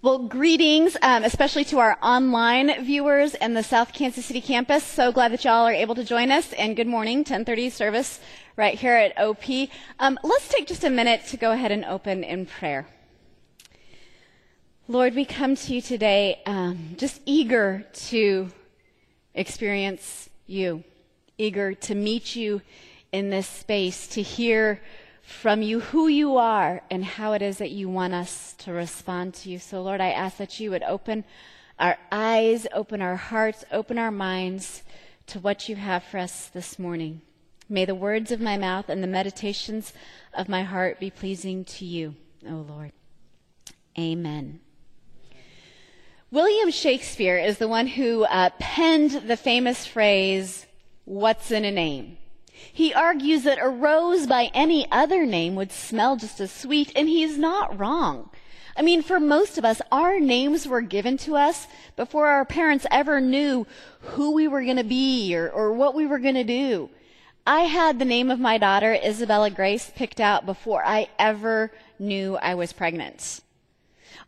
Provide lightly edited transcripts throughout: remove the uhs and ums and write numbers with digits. Well, greetings, especially to our online viewers and the South Kansas City campus. So glad that y'all are able to join us, and good morning, 10:30 service right here at OP. Let's take just a minute to go ahead and open in prayer. Lord, we come to you today just eager to experience you, eager to meet you in this space, to hear from you who you are and how it is that you want us to respond to you. So, Lord, I ask that you would open our eyes, open our hearts, open our minds to what you have for us this morning. May the words of my mouth and the meditations of my heart be pleasing to you, O Lord. Amen. William Shakespeare is the one who penned the famous phrase, "What's in a name?" He argues that a rose by any other name would smell just as sweet, and he's not wrong. I mean, for most of us, our names were given to us before our parents ever knew who we were going to be or what we were going to do. I had the name of my daughter, Isabella Grace, picked out before I ever knew I was pregnant.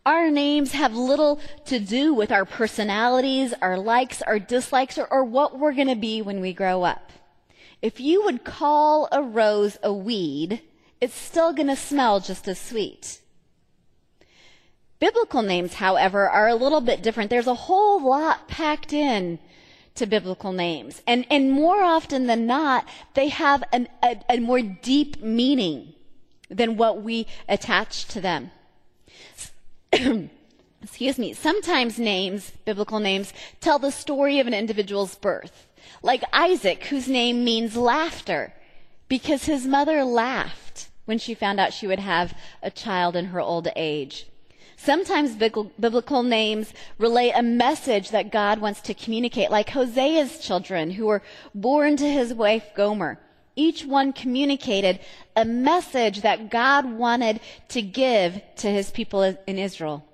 Our names have little to do with our personalities, our likes, our dislikes, or what we're going to be when we grow up. If you would call a rose a weed, it's still going to smell just as sweet. Biblical names, however, are a little bit different. There's a whole lot packed in to biblical names. And more often than not, they have a more deep meaning than what we attach to them. Excuse me. Sometimes names, biblical names, tell the story of an individual's birth. Like Isaac, whose name means laughter, because his mother laughed when she found out she would have a child in her old age. Sometimes biblical names relay a message that God wants to communicate, like Hosea's children who were born to his wife Gomer. Each one communicated a message that God wanted to give to his people in Israel.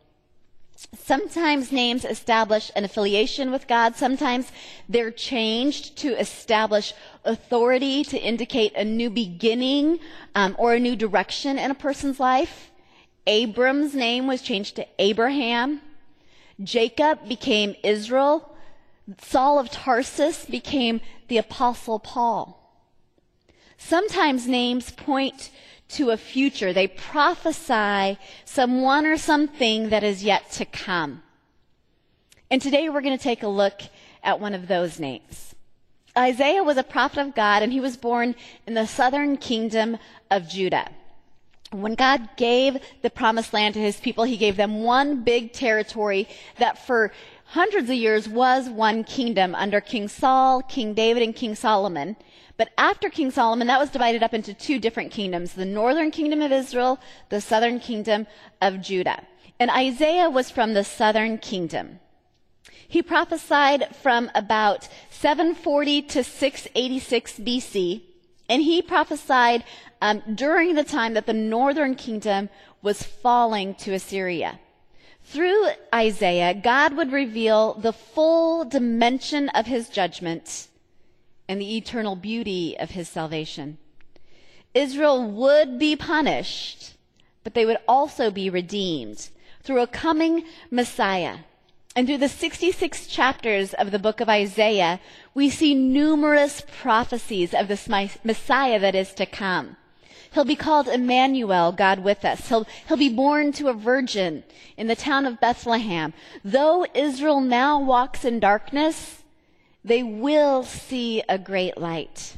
Sometimes names establish an affiliation with God. Sometimes they're changed to establish authority, to indicate a new beginning or a new direction in a person's life. Abram's name was changed to Abraham. Jacob became Israel. Saul of Tarsus became the Apostle Paul. Sometimes names point to a future. They prophesy someone or something that is yet to come. And today we're going to take a look at one of those names. Isaiah was a prophet of God, and he was born in the southern kingdom of Judah. When God gave the promised land to his people, he gave them one big territory that for hundreds of years was one kingdom under King Saul, King David, and King Solomon. But after King Solomon, that was divided up into two different kingdoms, the northern kingdom of Israel, the southern kingdom of Judah. And Isaiah was from the southern kingdom. He prophesied from about 740 to 686 BC, and he prophesied during the time that the northern kingdom was falling to Assyria. Through Isaiah, God would reveal the full dimension of his judgment and the eternal beauty of his salvation. Israel would be punished, but they would also be redeemed through a coming Messiah. And through the 66 chapters of the book of Isaiah, we see numerous prophecies of this Messiah that is to come. He'll be called Emmanuel, God with us. He'll be born to a virgin in the town of Bethlehem. Though Israel now walks in darkness, they will see a great light.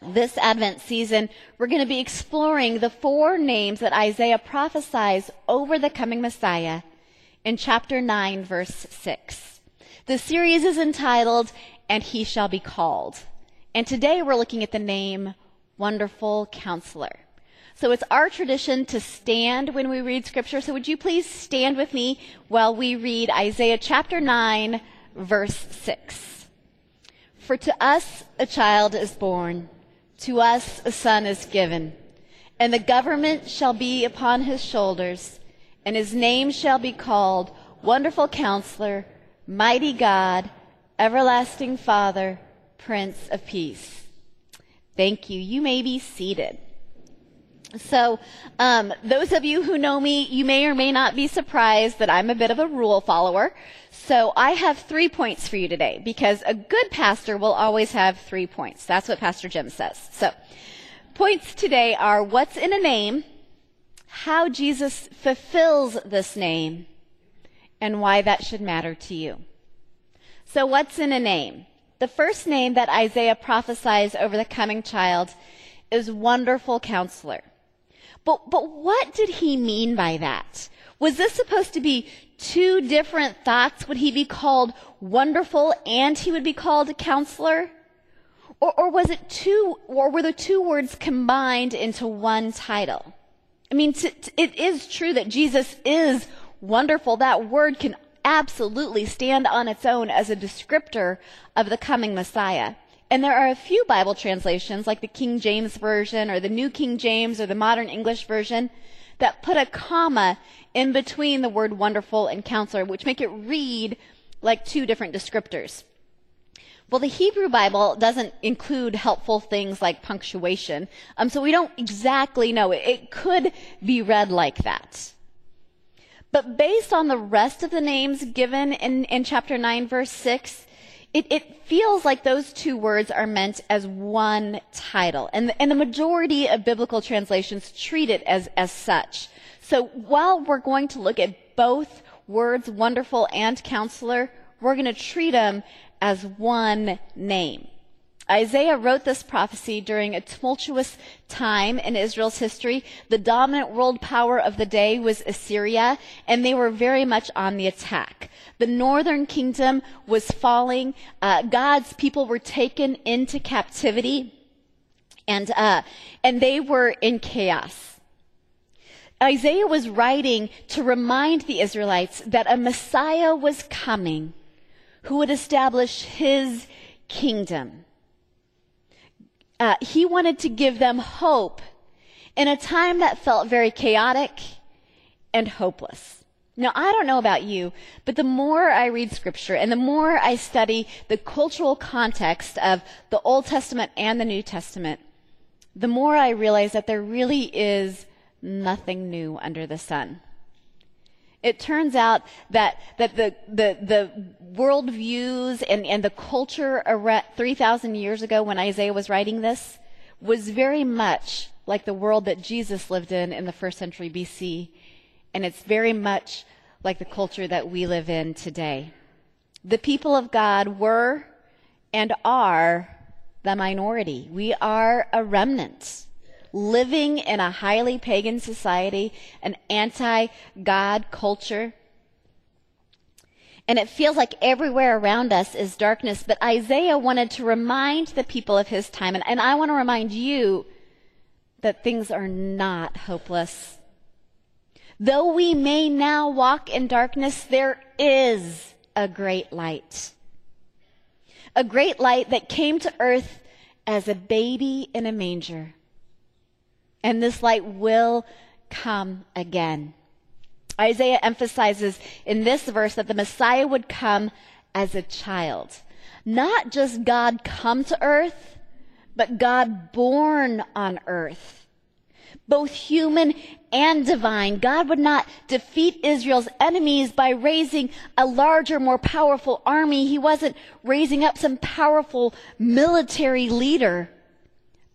This Advent season, we're going to be exploring the four names that Isaiah prophesies over the coming Messiah in chapter 9, verse 6. The series is entitled, "And He Shall Be Called." And today we're looking at the name Wonderful Counselor. So it's our tradition to stand when we read Scripture. So would you please stand with me while we read Isaiah chapter 9, verse 6. For to us a child is born, to us a son is given, and the government shall be upon his shoulders, and his name shall be called Wonderful Counselor, Mighty God, Everlasting Father, Prince of Peace. Thank you. You may be seated. So those of you who know me, you may or may not be surprised that I'm a bit of a rule follower. So I have 3 points for you today, because a good pastor will always have 3 points. That's what Pastor Jim says. So points today are what's in a name, how Jesus fulfills this name, and why that should matter to you. So what's in a name? The first name that Isaiah prophesies over the coming child is Wonderful Counselor. But what did he mean by that? Was this supposed to be two different thoughts? Would he be called Wonderful and he would be called Counselor? Or was it two, or were the two words combined into one title? I mean, it is true that Jesus is wonderful. That word can absolutely stand on its own as a descriptor of the coming Messiah. And there are a few Bible translations, like the King James Version or the New King James or the Modern English Version, that put a comma in between the word wonderful and counselor, which make it read like two different descriptors. Well, the Hebrew Bible doesn't include helpful things like punctuation, so we don't exactly know. It could be read like that. But based on the rest of the names given in chapter 9, verse 6, It feels like those two words are meant as one title, and the majority of biblical translations treat it as such. So while we're going to look at both words, wonderful and counselor, we're going to treat them as one name. Isaiah wrote this prophecy during a tumultuous time in Israel's history. The dominant world power of the day was Assyria, and they were very much on the attack. The northern kingdom was falling. God's people were taken into captivity, and they were in chaos. Isaiah was writing to remind the Israelites that a Messiah was coming who would establish his kingdom. He wanted to give them hope in a time that felt very chaotic and hopeless. Now, I don't know about you, but the more I read Scripture and the more I study the cultural context of the Old Testament and the New Testament, the more I realize that there really is nothing new under the sun. It turns out that the worldviews and the culture 3,000 years ago when Isaiah was writing this was very much like the world that Jesus lived in the first century BC, and it's very much like the culture that we live in today. The people of God were and are the minority. We are a remnant, living in a highly pagan society, an anti-God culture. And it feels like everywhere around us is darkness, but Isaiah wanted to remind the people of his time, and I want to remind you that things are not hopeless. Though we may now walk in darkness, there is a great light. A great light that came to earth as a baby in a manger. And this light will come again. Isaiah emphasizes in this verse that the Messiah would come as a child. Not just God come to earth, but God born on earth. Both human and divine. God would not defeat Israel's enemies by raising a larger, more powerful army. He wasn't raising up some powerful military leader,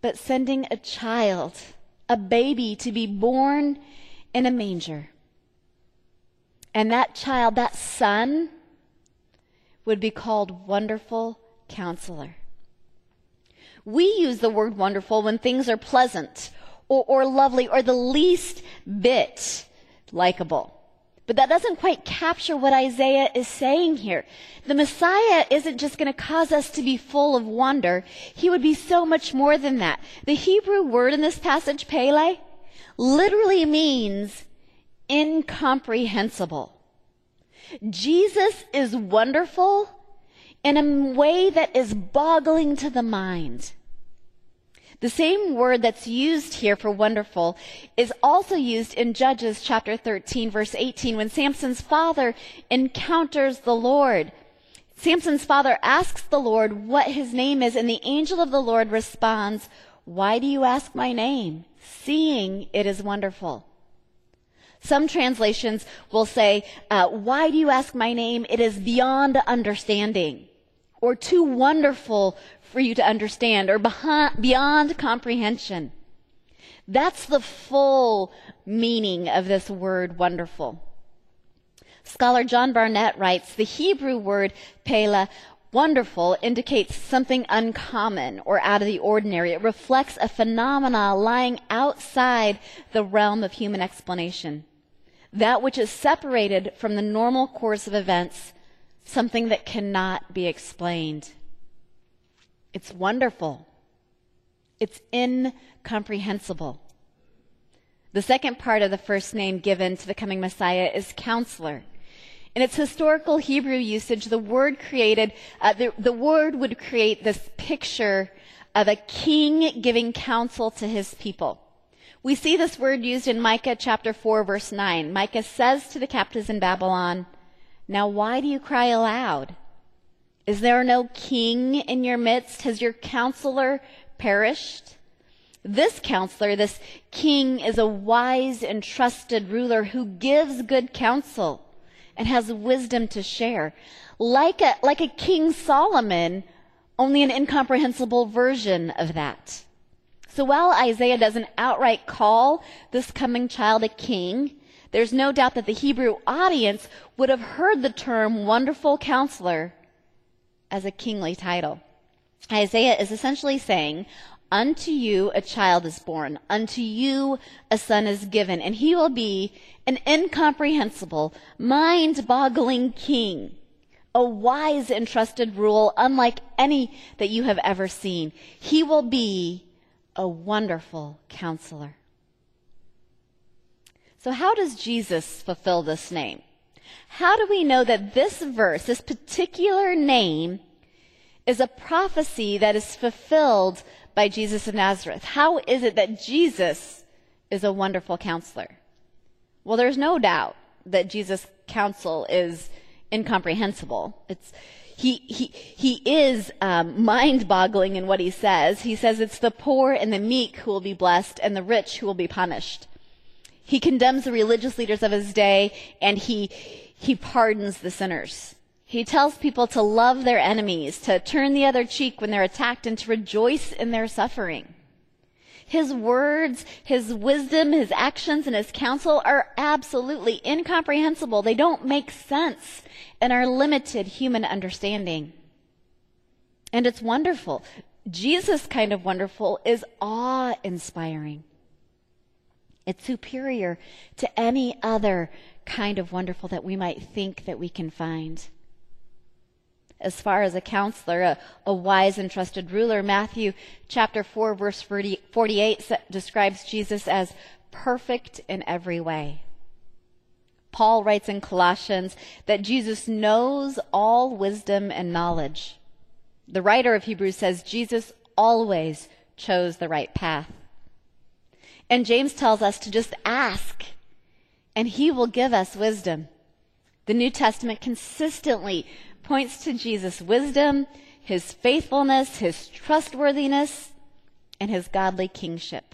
but sending a child, a baby, to be born in a manger. And that child, that son, would be called Wonderful Counselor. We use the word wonderful when things are pleasant or lovely or the least bit likable. But that doesn't quite capture what Isaiah is saying here. The Messiah isn't just going to cause us to be full of wonder. He would be so much more than that. The Hebrew word in this passage, Pele, literally means incomprehensible. Jesus is wonderful in a way that is boggling to the mind. The same word that's used here for wonderful is also used in Judges chapter 13, verse 18, when Samson's father encounters the Lord. Samson's father asks the Lord what his name is, and the angel of the Lord responds, "Why do you ask my name? seeing it is wonderful. Some translations will say, why do you ask my name? It is beyond understanding, or too wonderful for you to understand, or beyond comprehension. That's the full meaning of this word wonderful. Scholar John Barnett writes, the Hebrew word Pele, wonderful, indicates something uncommon or out of the ordinary. It reflects a phenomena lying outside the realm of human explanation. That which is separated from the normal course of events, something that cannot be explained. It's wonderful. It's incomprehensible. The second part of the first name given to the coming Messiah is Counselor. In its historical Hebrew usage, the word would create this picture of a king giving counsel to his people. We see this word used in Micah chapter 4, verse 9. Micah says to the captives in Babylon, "Now why do you cry aloud? Is there no king in your midst? Has your counselor perished?" This counselor, this king, is a wise and trusted ruler who gives good counsel and has wisdom to share. Like a King Solomon, only an incomprehensible version of that. So while Isaiah doesn't outright call this coming child a king, there's no doubt that the Hebrew audience would have heard the term Wonderful Counselor as a kingly title. Isaiah is essentially saying, unto you a child is born, unto you a son is given, and he will be an incomprehensible, mind-boggling king, a wise and trusted ruler unlike any that you have ever seen. He will be a wonderful counselor. So how does Jesus fulfill this name? How do we know that this verse, this particular name, is a prophecy that is fulfilled by Jesus of Nazareth? How is it that Jesus is a wonderful counselor? Well, there's no doubt that Jesus' counsel is incomprehensible. He is mind-boggling in what he says. He says it's the poor and the meek who will be blessed and the rich who will be punished. He condemns the religious leaders of his day and he pardons the sinners. He tells people to love their enemies, to turn the other cheek when they're attacked, and to rejoice in their suffering. His words, his wisdom, his actions, and his counsel are absolutely incomprehensible. They don't make sense in our limited human understanding. And it's wonderful. Jesus' kind of wonderful is awe-inspiring. It's superior to any other kind of wonderful that we might think that we can find. As far as a counselor, a wise and trusted ruler, Matthew chapter 4, verse 48 describes Jesus as perfect in every way. Paul writes in Colossians that Jesus knows all wisdom and knowledge. The writer of Hebrews says Jesus always chose the right path. And James tells us to just ask, and he will give us wisdom. The New Testament consistently points to Jesus' wisdom, his faithfulness, his trustworthiness, and his godly kingship.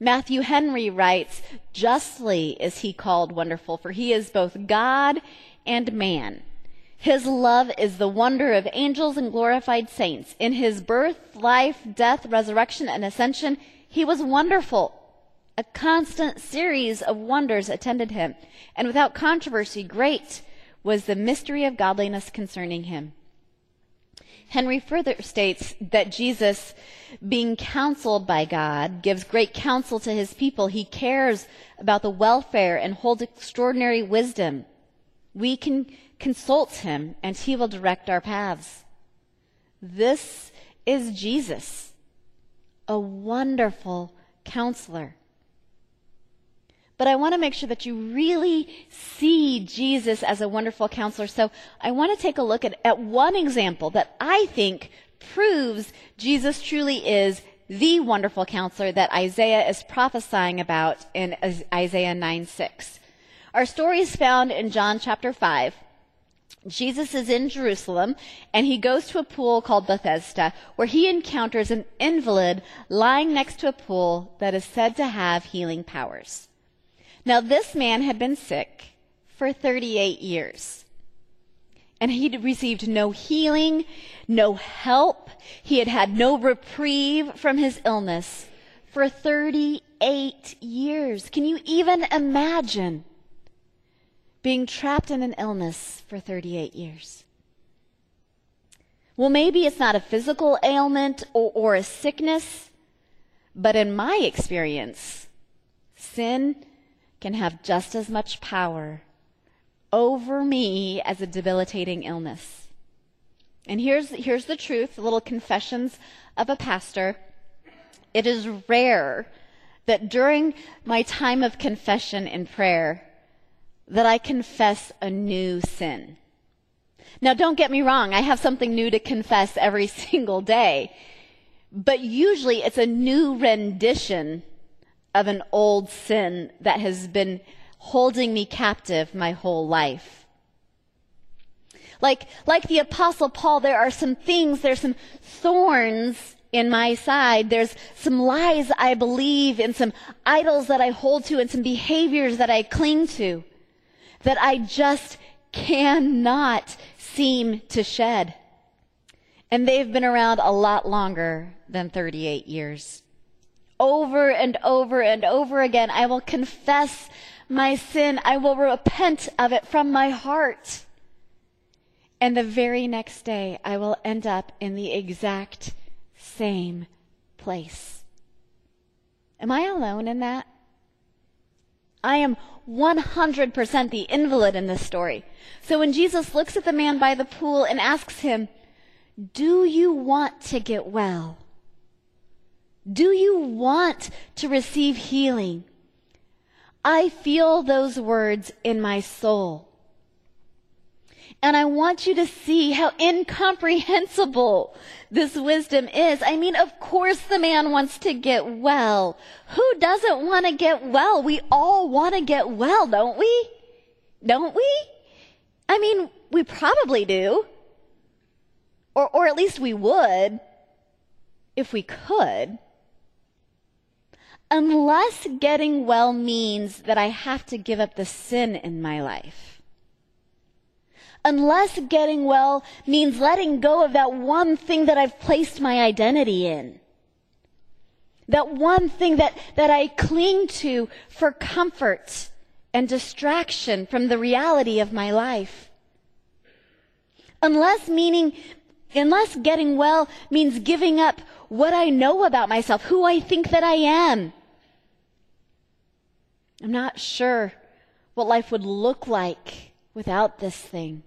Matthew Henry writes, justly is he called wonderful, for he is both God and man. His love is the wonder of angels and glorified saints. In his birth, life, death, resurrection, and ascension, he was wonderful. A constant series of wonders attended him, and without controversy, great was the mystery of godliness concerning him. Henry further states that Jesus, being counseled by God, gives great counsel to his people. He cares about the welfare and holds extraordinary wisdom. We can consult him, and he will direct our paths. This is Jesus, a wonderful counselor. But I want to make sure that you really see Jesus as a wonderful counselor. So I want to take a look at one example that I think proves Jesus truly is the wonderful counselor that Isaiah is prophesying about in Isaiah 9:6. Our story is found in John chapter 5, Jesus is in Jerusalem, and he goes to a pool called Bethesda, where he encounters an invalid lying next to a pool that is said to have healing powers. Now, this man had been sick for 38 years, and he received no healing, no help. He had had no reprieve from his illness for 38 years. Can you even imagine being trapped in an illness for 38 years? Well, maybe it's not a physical ailment or a sickness, but in my experience, sin can have just as much power over me as a debilitating illness. And here's the truth, little confessions of a pastor. It is rare that during my time of confession and prayer, that I confess a new sin. Now, don't get me wrong, I have something new to confess every single day, but usually it's a new rendition of an old sin that has been holding me captive my whole life. Like the Apostle Paul, there's some thorns in my side. There's some lies I believe and some idols that I hold to and some behaviors that I cling to, that I just cannot seem to shed. And they've been around a lot longer than 38 years. Over and over and over again, I will confess my sin. I will repent of it from my heart. And the very next day, I will end up in the exact same place. Am I alone in that? I am 100% the invalid in this story. So when Jesus looks at the man by the pool and asks him, "Do you want to get well? Do you want to receive healing?" I feel those words in my soul. And I want you to see how incomprehensible this wisdom is. I mean, of course the man wants to get well. Who doesn't want to get well? We all want to get well, don't we? Don't we? I mean, we probably do. Or at least we would, if we could. Unless getting well means that I have to give up the sin in my life. Unless getting well means letting go of that one thing that I've placed my identity in. That one thing that I cling to for comfort and distraction from the reality of my life. Unless getting well means giving up what I know about myself, who I think that I am. I'm not sure what life would look like without this thing.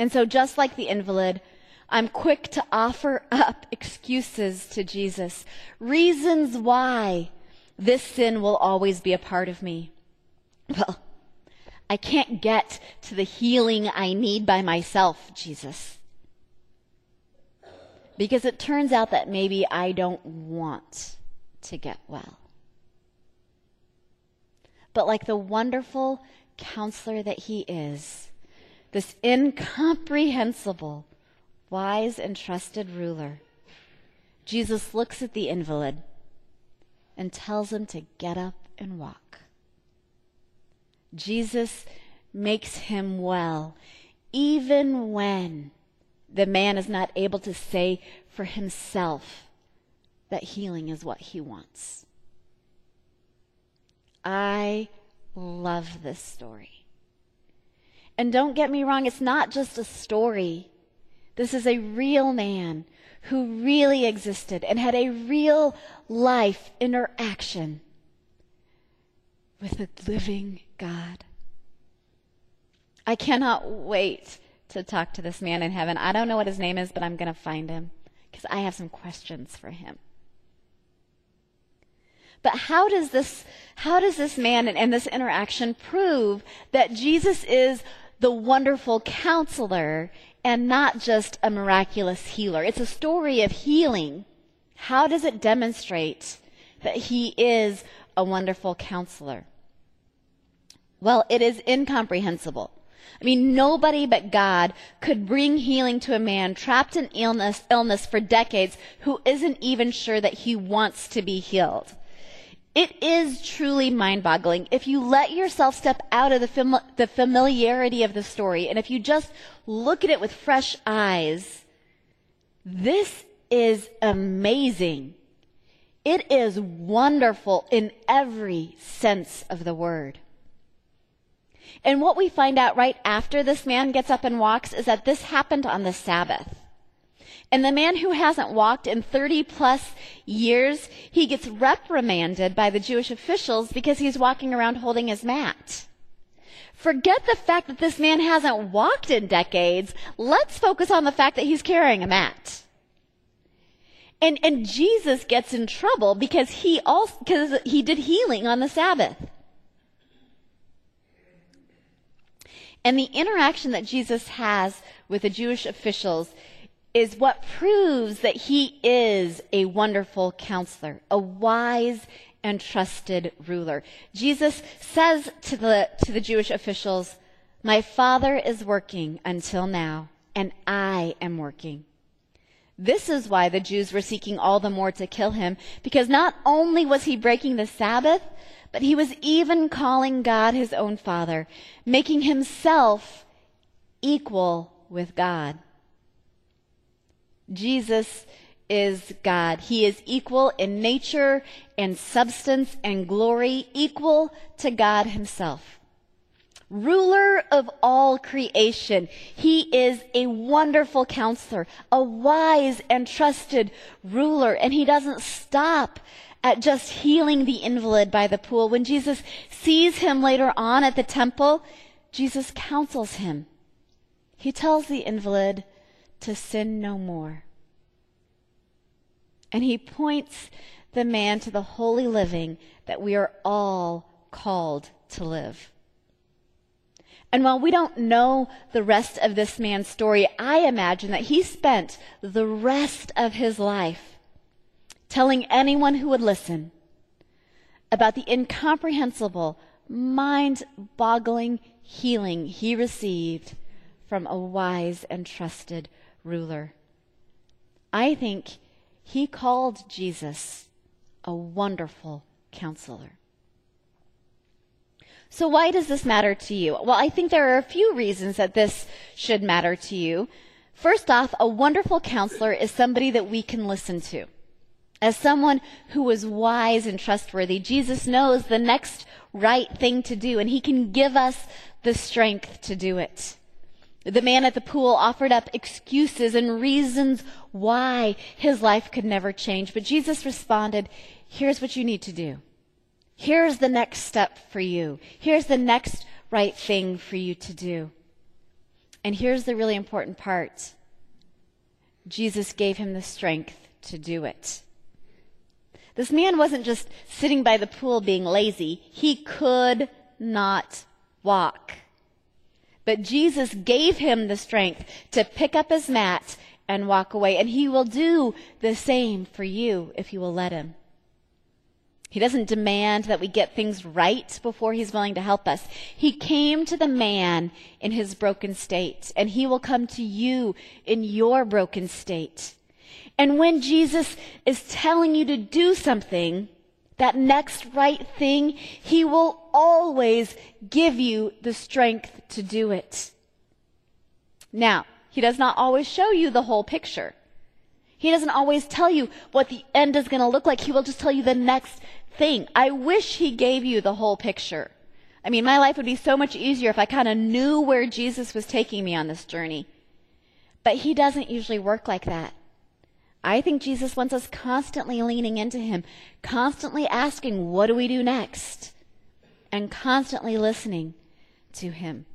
And so just like the invalid, I'm quick to offer up excuses to Jesus, reasons why this sin will always be a part of me. Well, I can't get to the healing I need by myself, Jesus, because it turns out that maybe I don't want to get well. But like the wonderful counselor that he is, this incomprehensible, wise, and trusted ruler, Jesus looks at the invalid and tells him to get up and walk. Jesus makes him well, even when the man is not able to say for himself that healing is what he wants. I love this story. And don't get me wrong, it's not just a story. This is a real man who really existed and had a real life interaction with the living God. I cannot wait to talk to this man in heaven. I don't know what his name is, but I'm going to find him because I have some questions for him. But how does this man and this interaction prove that Jesus is the wonderful counselor and not just a miraculous healer? It's a story of healing. How does it demonstrate that he is a wonderful counselor? Well, it is incomprehensible. I mean, nobody but God could bring healing to a man trapped in illness for decades who isn't even sure that he wants to be healed. It is truly mind-boggling. If you let yourself step out of the familiarity of the story, and if you just look at it with fresh eyes, this is amazing. It is wonderful in every sense of the word. And what we find out right after this man gets up and walks is that this happened on the Sabbath. And the man who hasn't walked in 30-plus years, he gets reprimanded by the Jewish officials because he's walking around holding his mat. Forget the fact that this man hasn't walked in decades. Let's focus on the fact that he's carrying a mat. And Jesus gets in trouble because he did healing on the Sabbath. And the interaction that Jesus has with the Jewish officials is what proves that he is a wonderful counselor, a wise and trusted ruler. Jesus says to the Jewish officials, "My Father is working until now, and I am working." This is why the Jews were seeking all the more to kill him, because not only was he breaking the Sabbath, but he was even calling God his own Father, making himself equal with God. Jesus is God. He is equal in nature and substance and glory, equal to God himself. Ruler of all creation, he is a wonderful counselor, a wise and trusted ruler, and he doesn't stop at just healing the invalid by the pool. When Jesus sees him later on at the temple, Jesus counsels him. He tells the invalid to sin no more. And he points the man to the holy living that we are all called to live. And while we don't know the rest of this man's story, I imagine that he spent the rest of his life telling anyone who would listen about the incomprehensible, mind-boggling healing he received from a wise and trusted ruler. I think he called Jesus a wonderful counselor. So why does this matter to you? Well, I think there are a few reasons that this should matter to you. First off, a wonderful counselor is somebody that we can listen to. As someone who is wise and trustworthy, Jesus knows the next right thing to do, and he can give us the strength to do it. The man at the pool offered up excuses and reasons why his life could never change, but Jesus responded, "Here's what you need to do. Here's the next step for you. Here's the next right thing for you to do." And here's the really important part. Jesus gave him the strength to do it. This man wasn't just sitting by the pool being lazy. He could not walk. But Jesus gave him the strength to pick up his mat and walk away, and he will do the same for you if you will let him. He doesn't demand that we get things right before he's willing to help us. He came to the man in his broken state, and he will come to you in your broken state. And when Jesus is telling you to do something, that next right thing, he will always give you the strength to do it. Now, he does not always show you the whole picture. He doesn't always tell you what the end is going to look like. He will just tell you the next thing. I wish he gave you the whole picture. I mean, my life would be so much easier if I kind of knew where Jesus was taking me on this journey. But he doesn't usually work like that. I think Jesus wants us constantly leaning into him, constantly asking, what do we do next? And constantly listening to him.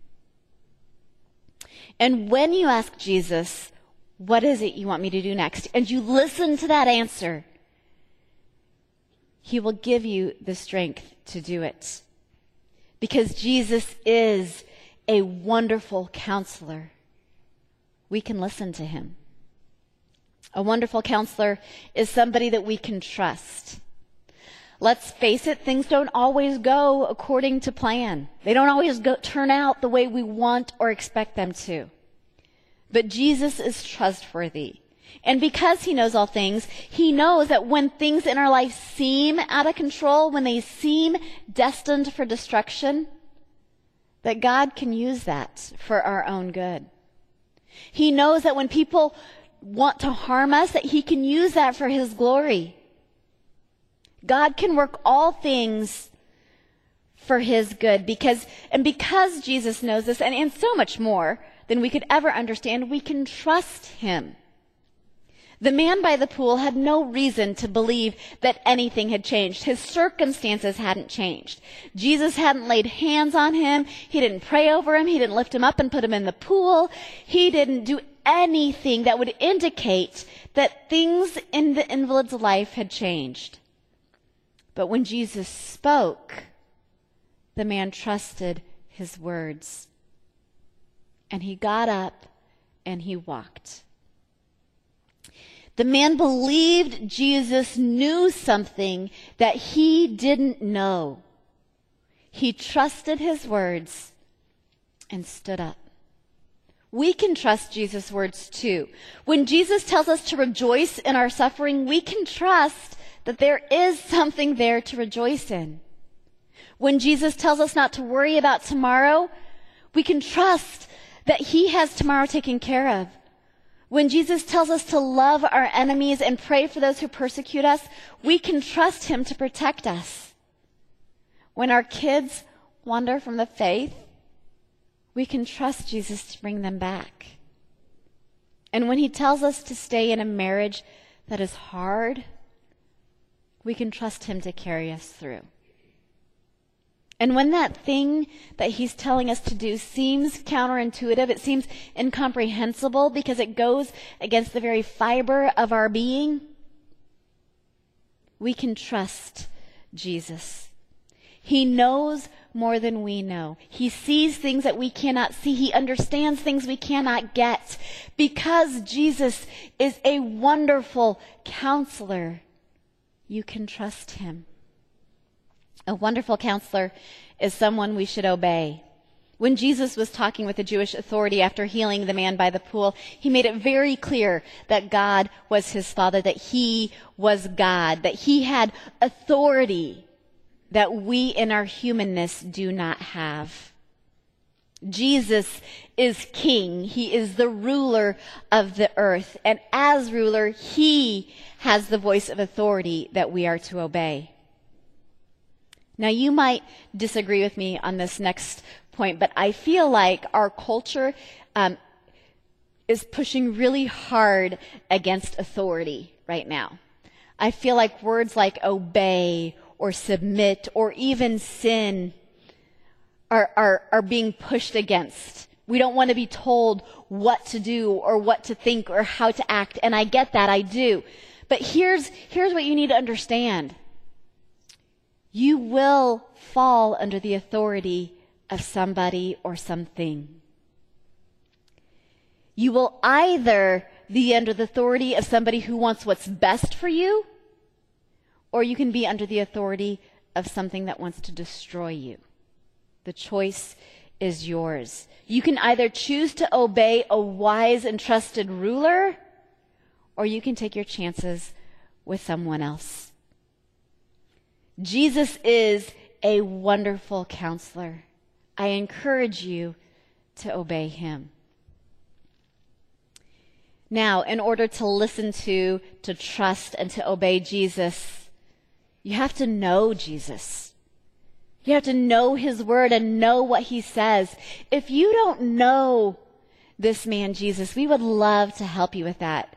And when you ask Jesus, what is it you want me to do next? And you listen to that answer, he will give you the strength to do it. Because Jesus is a wonderful counselor. We can listen to him. A wonderful counselor is somebody that we can trust. Let's face it, things don't always go according to plan. They don't always turn out the way we want or expect them to. But Jesus is trustworthy. And because he knows all things, he knows that when things in our life seem out of control, when they seem destined for destruction, that God can use that for our own good. He knows that when people want to harm us, that he can use that for his glory. God can work all things for his good because Jesus knows this and so much more than we could ever understand, we can trust him. The man by the pool had no reason to believe that anything had changed. His circumstances hadn't changed. Jesus hadn't laid hands on him. He didn't pray over him. He didn't lift him up and put him in the pool. He didn't do anything that would indicate that things in the invalid's life had changed. But when Jesus spoke, the man trusted his words. And he got up and he walked. The man believed Jesus knew something that he didn't know. He trusted his words and stood up. We can trust Jesus' words too. When Jesus tells us to rejoice in our suffering, we can trust that there is something there to rejoice in. When Jesus tells us not to worry about tomorrow, we can trust that he has tomorrow taken care of. When Jesus tells us to love our enemies and pray for those who persecute us, we can trust him to protect us. When our kids wander from the faith, we can trust Jesus to bring them back. And when he tells us to stay in a marriage that is hard, we can trust him to carry us through. And when that thing that he's telling us to do seems counterintuitive, it seems incomprehensible because it goes against the very fiber of our being, we can trust Jesus. He knows more than we know. He sees things that we cannot see. He understands things we cannot get. Because Jesus is a wonderful counselor, you can trust him. A wonderful counselor is someone we should obey. When Jesus was talking with the Jewish authority after healing the man by the pool, he made it very clear that God was his Father, that he was God, that he had authority that we in our humanness do not have. Jesus is king. He is the ruler of the earth. And as ruler, he has the voice of authority that we are to obey. Now, you might disagree with me on this next point, but I feel like our culture is pushing really hard against authority right now. I feel like words like obey or submit or even sin are being pushed against. We don't want to be told what to do or what to think or how to act, and I get that, I do. But here's what you need to understand. You will fall under the authority of somebody or something. You will either be under the authority of somebody who wants what's best for you, or you can be under the authority of something that wants to destroy you. The choice is yours. You can either choose to obey a wise and trusted ruler, or you can take your chances with someone else. Jesus is a wonderful counselor. I encourage you to obey him. Now, in order to listen to trust, and to obey Jesus, you have to know Jesus. You have to know his word and know what he says. If you don't know this man, Jesus, we would love to help you with that.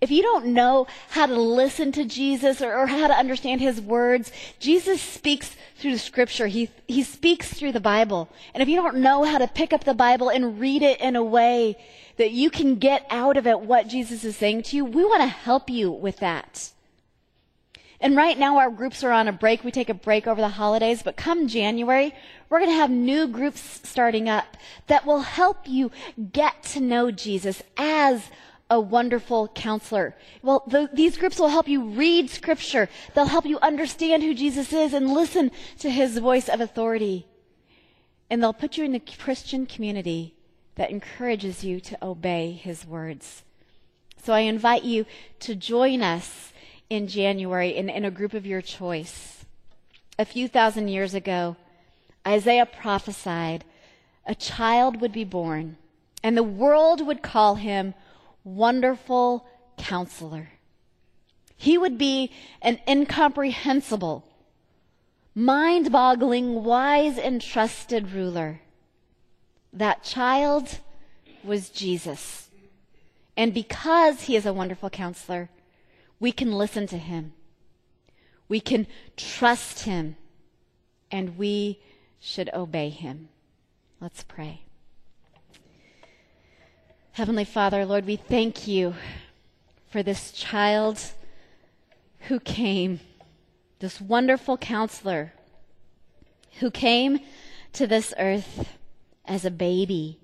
If you don't know how to listen to Jesus or how to understand his words, Jesus speaks through Scripture. He speaks through the Bible. And if you don't know how to pick up the Bible and read it in a way that you can get out of it what Jesus is saying to you, we want to help you with that. And right now our groups are on a break. We take a break over the holidays, but come January, we're going to have new groups starting up that will help you get to know Jesus as a wonderful counselor. Well, these groups will help you read Scripture. They'll help you understand who Jesus is and listen to his voice of authority. And they'll put you in a Christian community that encourages you to obey his words. So I invite you to join us in January in a group of your choice. A few thousand years ago, Isaiah prophesied a child would be born, and the world would call him Wonderful Counselor. He would be an incomprehensible, mind-boggling, wise and trusted ruler. That child was Jesus. And because he is a wonderful counselor, we can listen to him. We can trust him, and we should obey him. Let's pray. Heavenly Father, Lord, we thank you for this child who came, this wonderful counselor who came to this earth as a baby,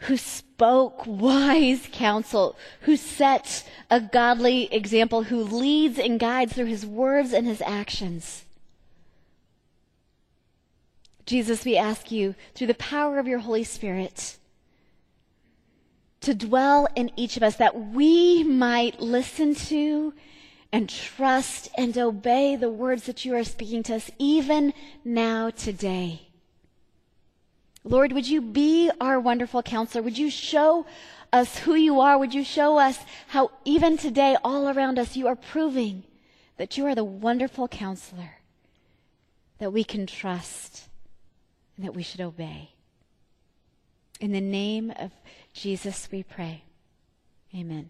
who spoke wise counsel, who set a godly example, who leads and guides through his words and his actions. Jesus, we ask you, through the power of your Holy Spirit, to dwell in each of us, that we might listen to and trust and obey the words that you are speaking to us, even now today. Lord, would you be our wonderful counselor? Would you show us who you are? Would you show us how even today, all around us, you are proving that you are the wonderful counselor that we can trust and that we should obey. In the name of Jesus, we pray. Amen.